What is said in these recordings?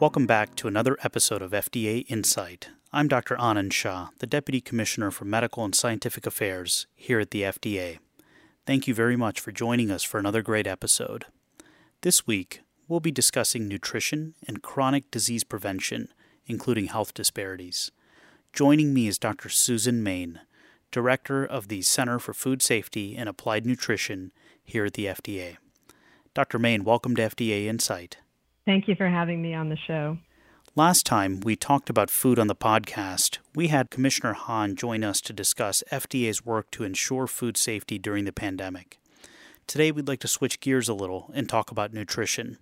Welcome back to another episode of FDA Insight. I'm Dr. Anand Shah, the Deputy Commissioner for Medical and Scientific Affairs here at the FDA. Thank you very much for joining us for another great episode. This week, we'll be discussing nutrition and chronic disease prevention, including health disparities. Joining me is Dr. Susan Mayne, Director of the Center for Food Safety and Applied Nutrition here at the FDA. Dr. Mayne, welcome to FDA Insight. Thank you for having me on the show. Last time we talked about food on the podcast, we had Commissioner Hahn join us to discuss FDA's work to ensure food safety during the pandemic. Today we'd like to switch gears a little and talk about nutrition.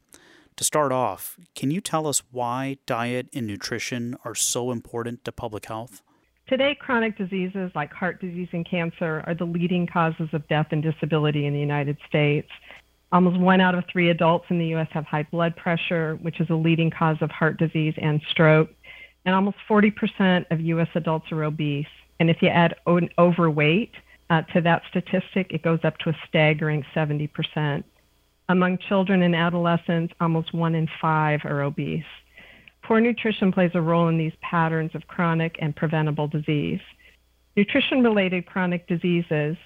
To start off, can you tell us why diet and nutrition are so important to public health? Today, chronic diseases like heart disease and cancer are the leading causes of death and disability in the United States. Almost 1 out of 3 adults in the U.S. have high blood pressure, which is a leading cause of heart disease and stroke. And almost 40% of U.S. adults are obese. And if you add overweight to that statistic, it goes up to a staggering 70%. Among children and adolescents, almost 1 in 5 are obese. Poor nutrition plays a role in these patterns of chronic and preventable disease. Nutrition-related chronic diseases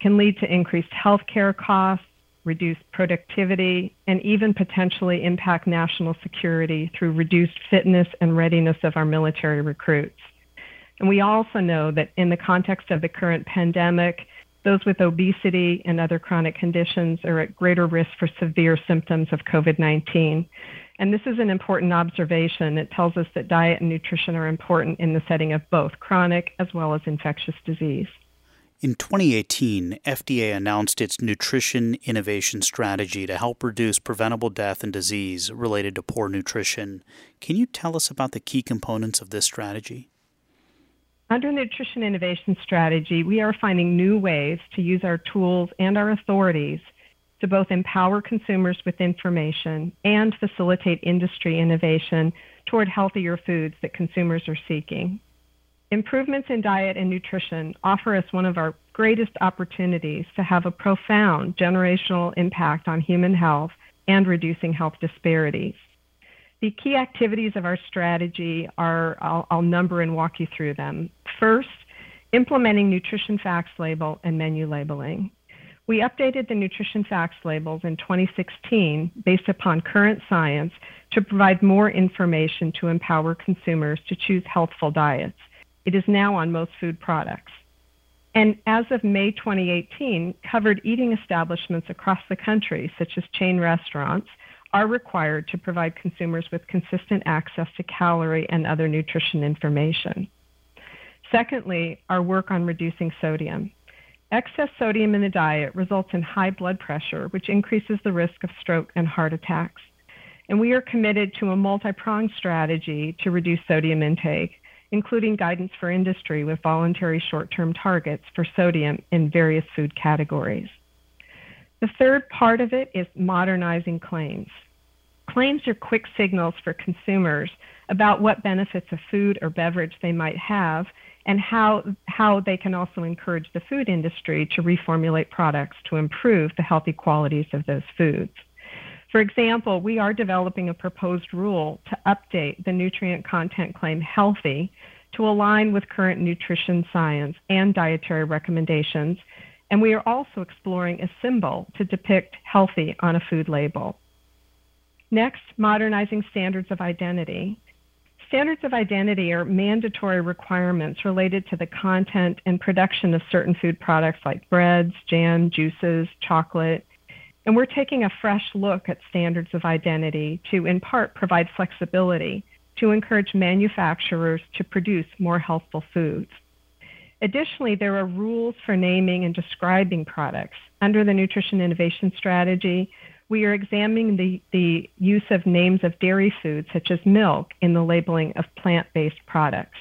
can lead to increased healthcare costs, reduced productivity, and even potentially impact national security through reduced fitness and readiness of our military recruits. And we also know that in the context of the current pandemic, those with obesity and other chronic conditions are at greater risk for severe symptoms of COVID-19. And this is an important observation. It tells us that diet and nutrition are important in the setting of both chronic as well as infectious disease. In 2018, FDA announced its Nutrition Innovation Strategy to help reduce preventable death and disease related to poor nutrition. Can you tell us about the key components of this strategy? Under the Nutrition Innovation Strategy, we are finding new ways to use our tools and our authorities to both empower consumers with information and facilitate industry innovation toward healthier foods that consumers are seeking. Improvements in diet and nutrition offer us one of our greatest opportunities to have a profound generational impact on human health and reducing health disparities. The key activities of our strategy are, I'll number and walk you through them. First, implementing nutrition facts label and menu labeling. We updated the nutrition facts labels in 2016 based upon current science to provide more information to empower consumers to choose healthful diets. It is now on most food products. And as of May 2018, covered eating establishments across the country, such as chain restaurants, are required to provide consumers with consistent access to calorie and other nutrition information. Secondly, our work on reducing sodium. Excess sodium in the diet results in high blood pressure, which increases the risk of stroke and heart attacks. And we are committed to a multi-pronged strategy to reduce sodium intake, including guidance for industry with voluntary short-term targets for sodium in various food categories. The third part of it is modernizing claims. Claims are quick signals for consumers about what benefits of food or beverage they might have and how they can also encourage the food industry to reformulate products to improve the healthy qualities of those foods. For example, we are developing a proposed rule to update the nutrient content claim healthy to align with current nutrition science and dietary recommendations, and we are also exploring a symbol to depict healthy on a food label. Next, modernizing standards of identity. Standards of identity are mandatory requirements related to the content and production of certain food products like breads, jam, juices, chocolate. And we're taking a fresh look at standards of identity to, in part, provide flexibility to encourage manufacturers to produce more healthful foods. Additionally, there are rules for naming and describing products. Under the Nutrition Innovation Strategy, we are examining the use of names of dairy foods, such as milk, in the labeling of plant-based products.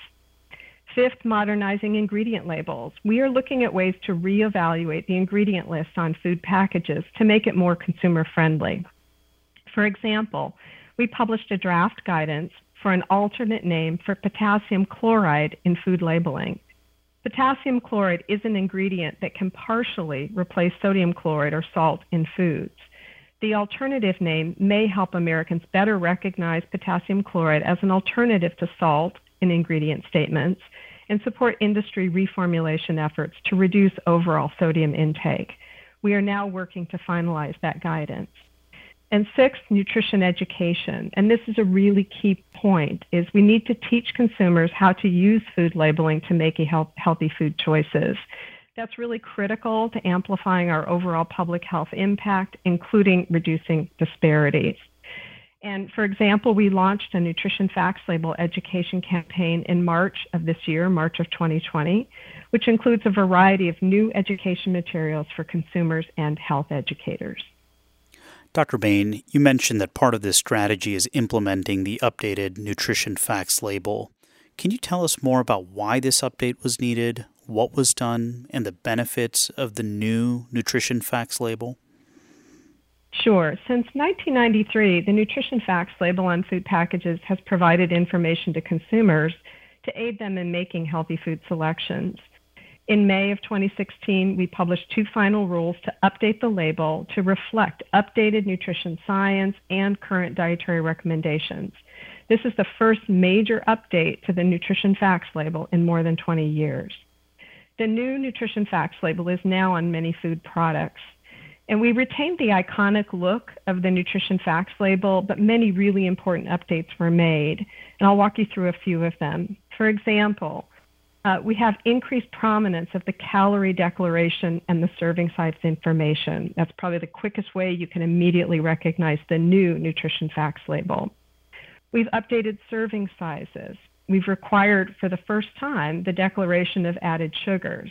Fifth, modernizing ingredient labels. We are looking at ways to reevaluate the ingredient list on food packages to make it more consumer-friendly. For example, we published a draft guidance for an alternate name for potassium chloride in food labeling. Potassium chloride is an ingredient that can partially replace sodium chloride or salt in foods. the alternative name may help Americans better recognize potassium chloride as an alternative to salt in ingredient statements and support industry reformulation efforts to reduce overall sodium intake. We are now working to finalize that guidance. And sixth, nutrition education. And this is a really key point, is we need to teach consumers how to use food labeling to make healthy food choices. That's really critical to amplifying our overall public health impact, including reducing disparities. And for example, we launched a nutrition facts label education campaign in March of this year, March of 2020, which includes a variety of new education materials for consumers and health educators. Dr. Mayne, you mentioned that part of this strategy is implementing the updated nutrition facts label. Can you tell us more about why this update was needed, what was done, and the benefits of the new nutrition facts label? Sure. Since 1993, the nutrition facts label on food packages has provided information to consumers to aid them in making healthy food selections. In May of 2016, we published two final rules to update the label to reflect updated nutrition science and current dietary recommendations. This is the first major update to the nutrition facts label in more than 20 years. The new nutrition facts label is now on many food products. And we retained the iconic look of the nutrition facts label, but many really important updates were made. And I'll walk you through a few of them. For example, we have increased prominence of the calorie declaration and the serving size information. That's probably the quickest way you can immediately recognize the new nutrition facts label. We've updated serving sizes. We've required for the first time the declaration of added sugars.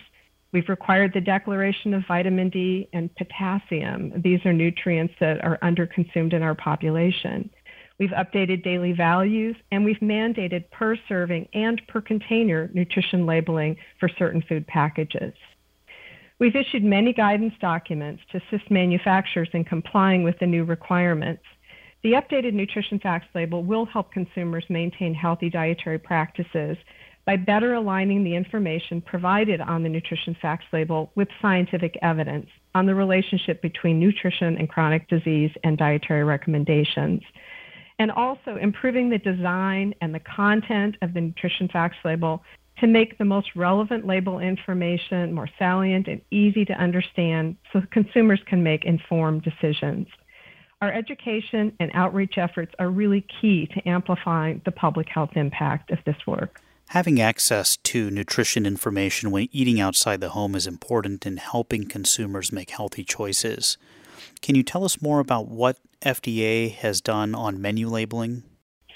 We've required the declaration of vitamin D and potassium. These are nutrients that are underconsumed in our population. We've updated daily values, and we've mandated per serving and per container nutrition labeling for certain food packages. We've issued many guidance documents to assist manufacturers in complying with the new requirements. The updated nutrition facts label will help consumers maintain healthy dietary practices by better aligning the information provided on the nutrition facts label with scientific evidence on the relationship between nutrition and chronic disease and dietary recommendations. And also improving the design and the content of the nutrition facts label to make the most relevant label information more salient and easy to understand so consumers can make informed decisions. Our education and outreach efforts are really key to amplifying the public health impact of this work. Having access to nutrition information when eating outside the home is important in helping consumers make healthy choices. Can you tell us more about what FDA has done on menu labeling?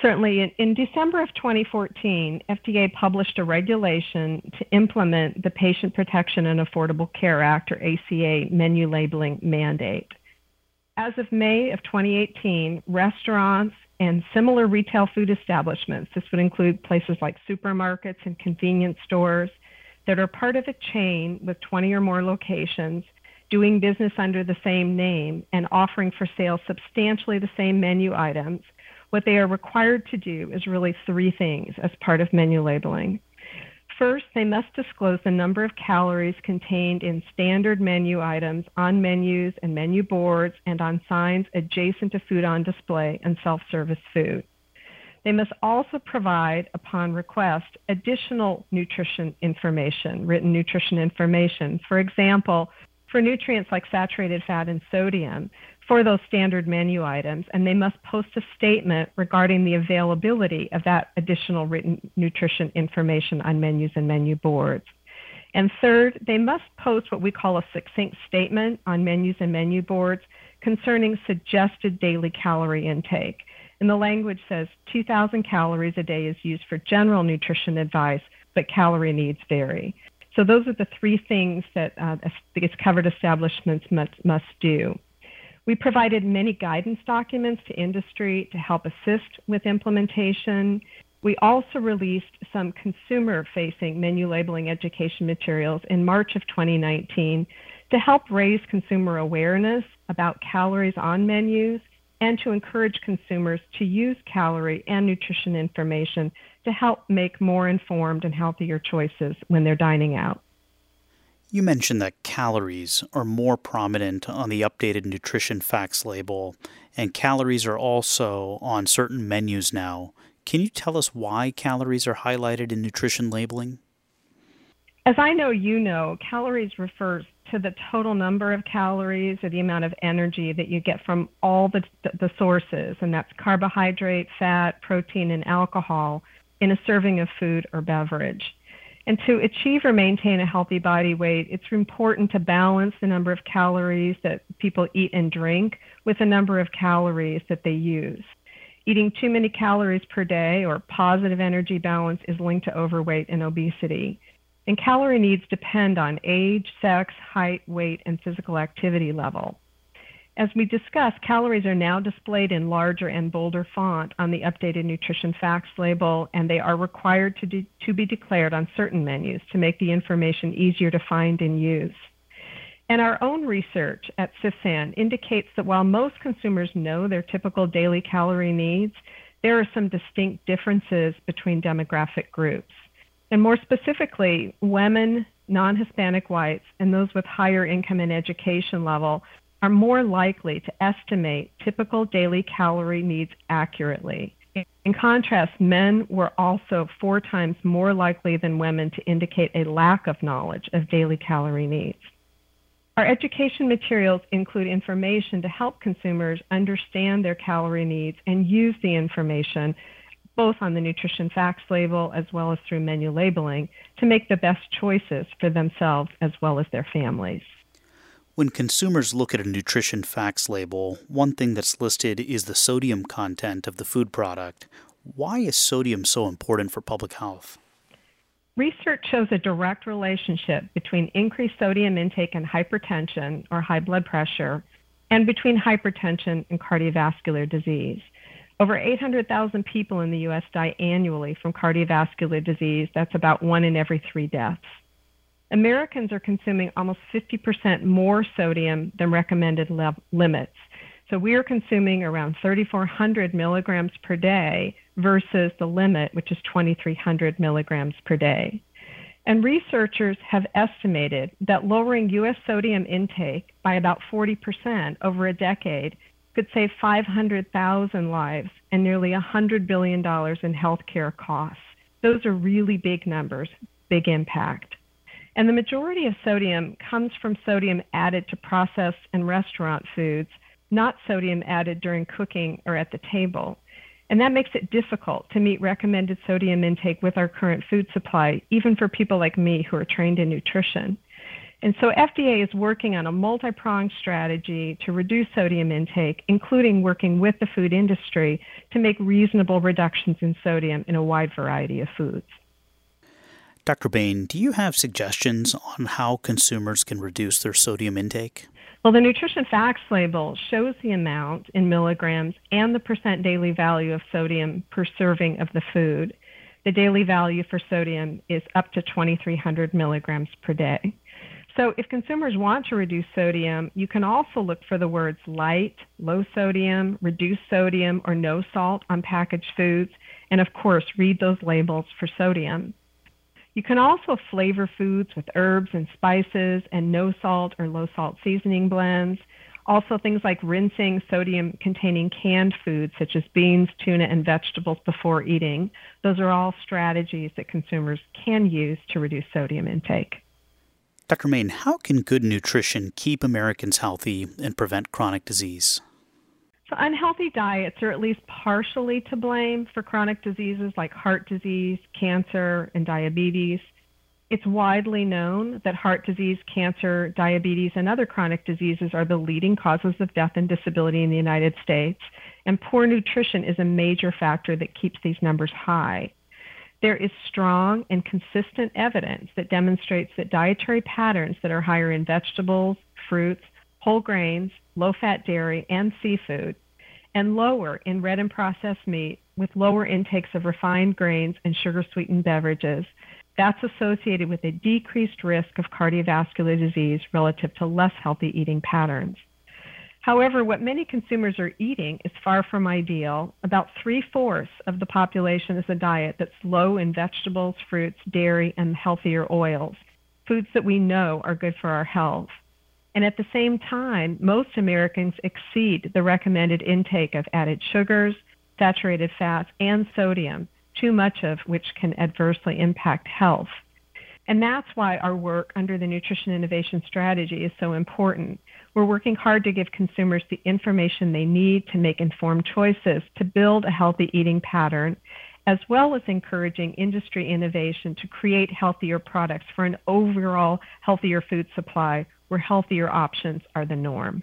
Certainly. In December of 2014, FDA published a regulation to implement the Patient Protection and Affordable Care Act, or ACA, menu labeling mandate. As of May of 2018, restaurants and similar retail food establishments, this would include places like supermarkets and convenience stores that are part of a chain with 20 or more locations, doing business under the same name and offering for sale substantially the same menu items, what they are required to do is really three things as part of menu labeling. First, they must disclose the number of calories contained in standard menu items on menus and menu boards and on signs adjacent to food on display and self-service food. They must also provide, upon request, additional nutrition information, written nutrition information. For example, for nutrients like saturated fat and sodium for those standard menu items, and they must post a statement regarding the availability of that additional written nutrition information on menus and menu boards. And third, they must post what we call a succinct statement on menus and menu boards concerning suggested daily calorie intake. And the language says 2,000 calories a day is used for general nutrition advice, but calorie needs vary. So those are the three things that its covered establishments must do. We provided many guidance documents to industry to help assist with implementation. We also released some consumer-facing menu labeling education materials in March of 2019 to help raise consumer awareness about calories on menus and to encourage consumers to use calorie and nutrition information to help make more informed and healthier choices when they're dining out. You mentioned that calories are more prominent on the updated nutrition facts label, and calories are also on certain menus now. Can you tell us why calories are highlighted in nutrition labeling? As I know you know, calories refers to the total number of calories or the amount of energy that you get from all the sources, and that's carbohydrate, fat, protein, and alcohol in a serving of food or beverage. And to achieve or maintain a healthy body weight, it's important to balance the number of calories that people eat and drink with the number of calories that they use. Eating too many calories per day or positive energy balance is linked to overweight and obesity. And calorie needs depend on age, sex, height, weight, and physical activity level. As we discussed, calories are now displayed in larger and bolder font on the updated nutrition facts label, and they are required to be declared on certain menus to make the information easier to find and use. And our own research at CIFSAN indicates that while most consumers know their typical daily calorie needs, there are some distinct differences between demographic groups. And more specifically, women, non-Hispanic whites, and those with higher income and education level are more likely to estimate typical daily calorie needs accurately. In contrast, men were also 4 times more likely than women to indicate a lack of knowledge of daily calorie needs. Our education materials include information to help consumers understand their calorie needs and use the information both on the nutrition facts label as well as through menu labeling to make the best choices for themselves as well as their families. When consumers look at a nutrition facts label, one thing that's listed is the sodium content of the food product. Why is sodium so important for public health? Research shows a direct relationship between increased sodium intake and hypertension or high blood pressure, and between hypertension and cardiovascular disease. Over 800,000 people in the U.S. die annually from cardiovascular disease. That's about 1 in every 3 deaths. Americans are consuming almost 50% more sodium than recommended limits. So we are consuming around 3,400 milligrams per day versus the limit, which is 2,300 milligrams per day. And researchers have estimated that lowering U.S. sodium intake by about 40% over a decade could save 500,000 lives and nearly $100 billion in healthcare costs. Those are really big numbers, big impact. And the majority of sodium comes from sodium added to processed and restaurant foods, not sodium added during cooking or at the table. And that makes it difficult to meet recommended sodium intake with our current food supply, even for people like me who are trained in nutrition. And so FDA is working on a multi-pronged strategy to reduce sodium intake, including working with the food industry to make reasonable reductions in sodium in a wide variety of foods. Dr. Bain, do you have suggestions on how consumers can reduce their sodium intake? Well, the nutrition facts label shows the amount in milligrams and the percent daily value of sodium per serving of the food. The daily value for sodium is up to 2,300 milligrams per day. So if consumers want to reduce sodium, you can also look for the words light, low sodium, reduced sodium, or no salt on packaged foods, and of course, read those labels for sodium. You can also flavor foods with herbs and spices and no salt or low salt seasoning blends. Also things like rinsing sodium-containing canned foods such as beans, tuna, and vegetables before eating. Those are all strategies that consumers can use to reduce sodium intake. Dr. Mayne, how can good nutrition keep Americans healthy and prevent chronic disease? So unhealthy diets are at least partially to blame for chronic diseases like heart disease, cancer, and diabetes. It's widely known that heart disease, cancer, diabetes, and other chronic diseases are the leading causes of death and disability in the United States, and poor nutrition is a major factor that keeps these numbers high. There is strong and consistent evidence that demonstrates that dietary patterns that are higher in vegetables, fruits, whole grains, low-fat dairy, and seafood, and lower in red and processed meat with lower intakes of refined grains and sugar-sweetened beverages, that's associated with a decreased risk of cardiovascular disease relative to less healthy eating patterns. However, what many consumers are eating is far from ideal. About 3/4 of the population is a diet that's low in vegetables, fruits, dairy, and healthier oils. foods that we know are good for our health. And at the same time, most Americans exceed the recommended intake of added sugars, saturated fats, and sodium, too much of which can adversely impact health. And that's why our work under the Nutrition Innovation Strategy is so important. We're working hard to give consumers the information they need to make informed choices to build a healthy eating pattern, as well as encouraging industry innovation to create healthier products for an overall healthier food supply where healthier options are the norm.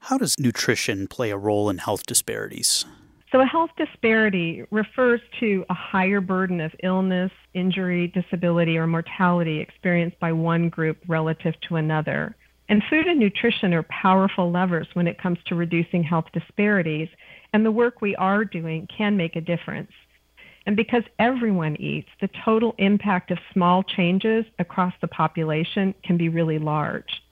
How does nutrition play a role in health disparities? So a health disparity refers to a higher burden of illness, injury, disability, or mortality experienced by one group relative to another. And food and nutrition are powerful levers when it comes to reducing health disparities, and the work we are doing can make a difference. And because everyone eats, the total impact of small changes across the population can be really large.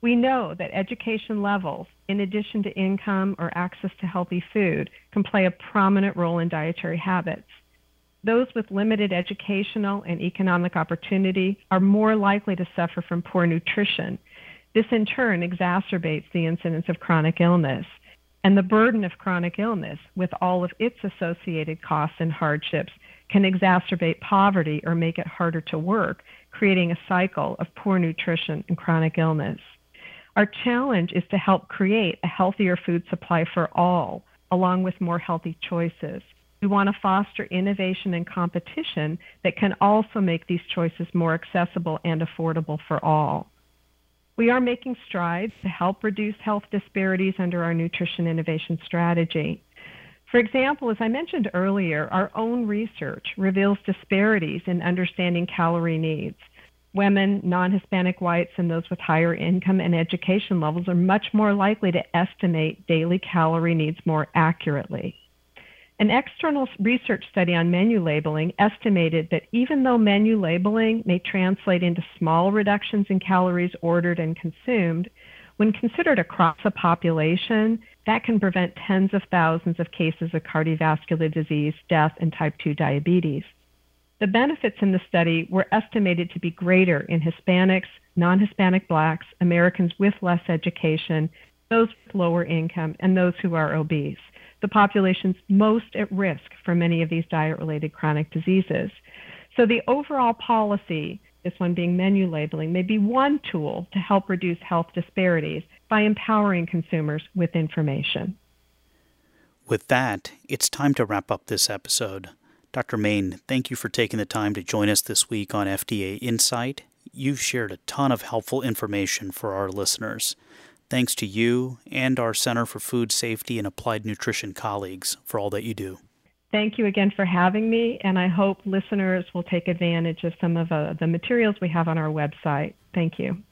We know that education levels, in addition to income or access to healthy food, can play a prominent role in dietary habits. Those with limited educational and economic opportunity are more likely to suffer from poor nutrition. This in turn exacerbates the incidence of chronic illness. And the burden of chronic illness, with all of its associated costs and hardships, can exacerbate poverty or make it harder to work, creating a cycle of poor nutrition and chronic illness. Our challenge is to help create a healthier food supply for all, along with more healthy choices. We want to foster innovation and competition that can also make these choices more accessible and affordable for all. We are making strides to help reduce health disparities under our Nutrition Innovation Strategy. For example, as I mentioned earlier, our own research reveals disparities in understanding calorie needs. Women, non-Hispanic whites, and those with higher income and education levels are much more likely to estimate daily calorie needs more accurately. An external research study on menu labeling estimated that even though menu labeling may translate into small reductions in calories ordered and consumed, when considered across a population, that can prevent tens of thousands of cases of cardiovascular disease, death, and type 2 diabetes. The benefits in the study were estimated to be greater in Hispanics, non-Hispanic Blacks, Americans with less education, those with lower income, and those who are obese, the populations most at risk for many of these diet-related chronic diseases. So the overall policy, this one being menu labeling, may be one tool to help reduce health disparities by empowering consumers with information. With that, it's time to wrap up this episode. Dr. Mayne, thank you for taking the time to join us this week on FDA Insight. You've shared a ton of helpful information for our listeners. Thanks to you and our Center for Food Safety and Applied Nutrition colleagues for all that you do. Thank you again for having me, and I hope listeners will take advantage of some of the materials we have on our website. Thank you.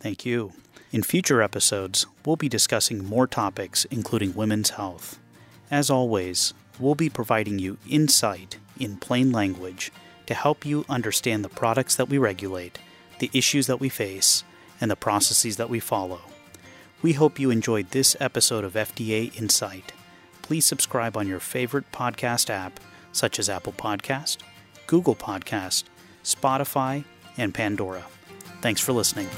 Thank you. In future episodes, we'll be discussing more topics, including women's health. As always, we'll be providing you insight in plain language to help you understand the products that we regulate, the issues that we face, and the processes that we follow. We hope you enjoyed this episode of FDA Insight. Please subscribe on your favorite podcast app, such as Apple Podcast, Google Podcast, Spotify, and Pandora. Thanks for listening.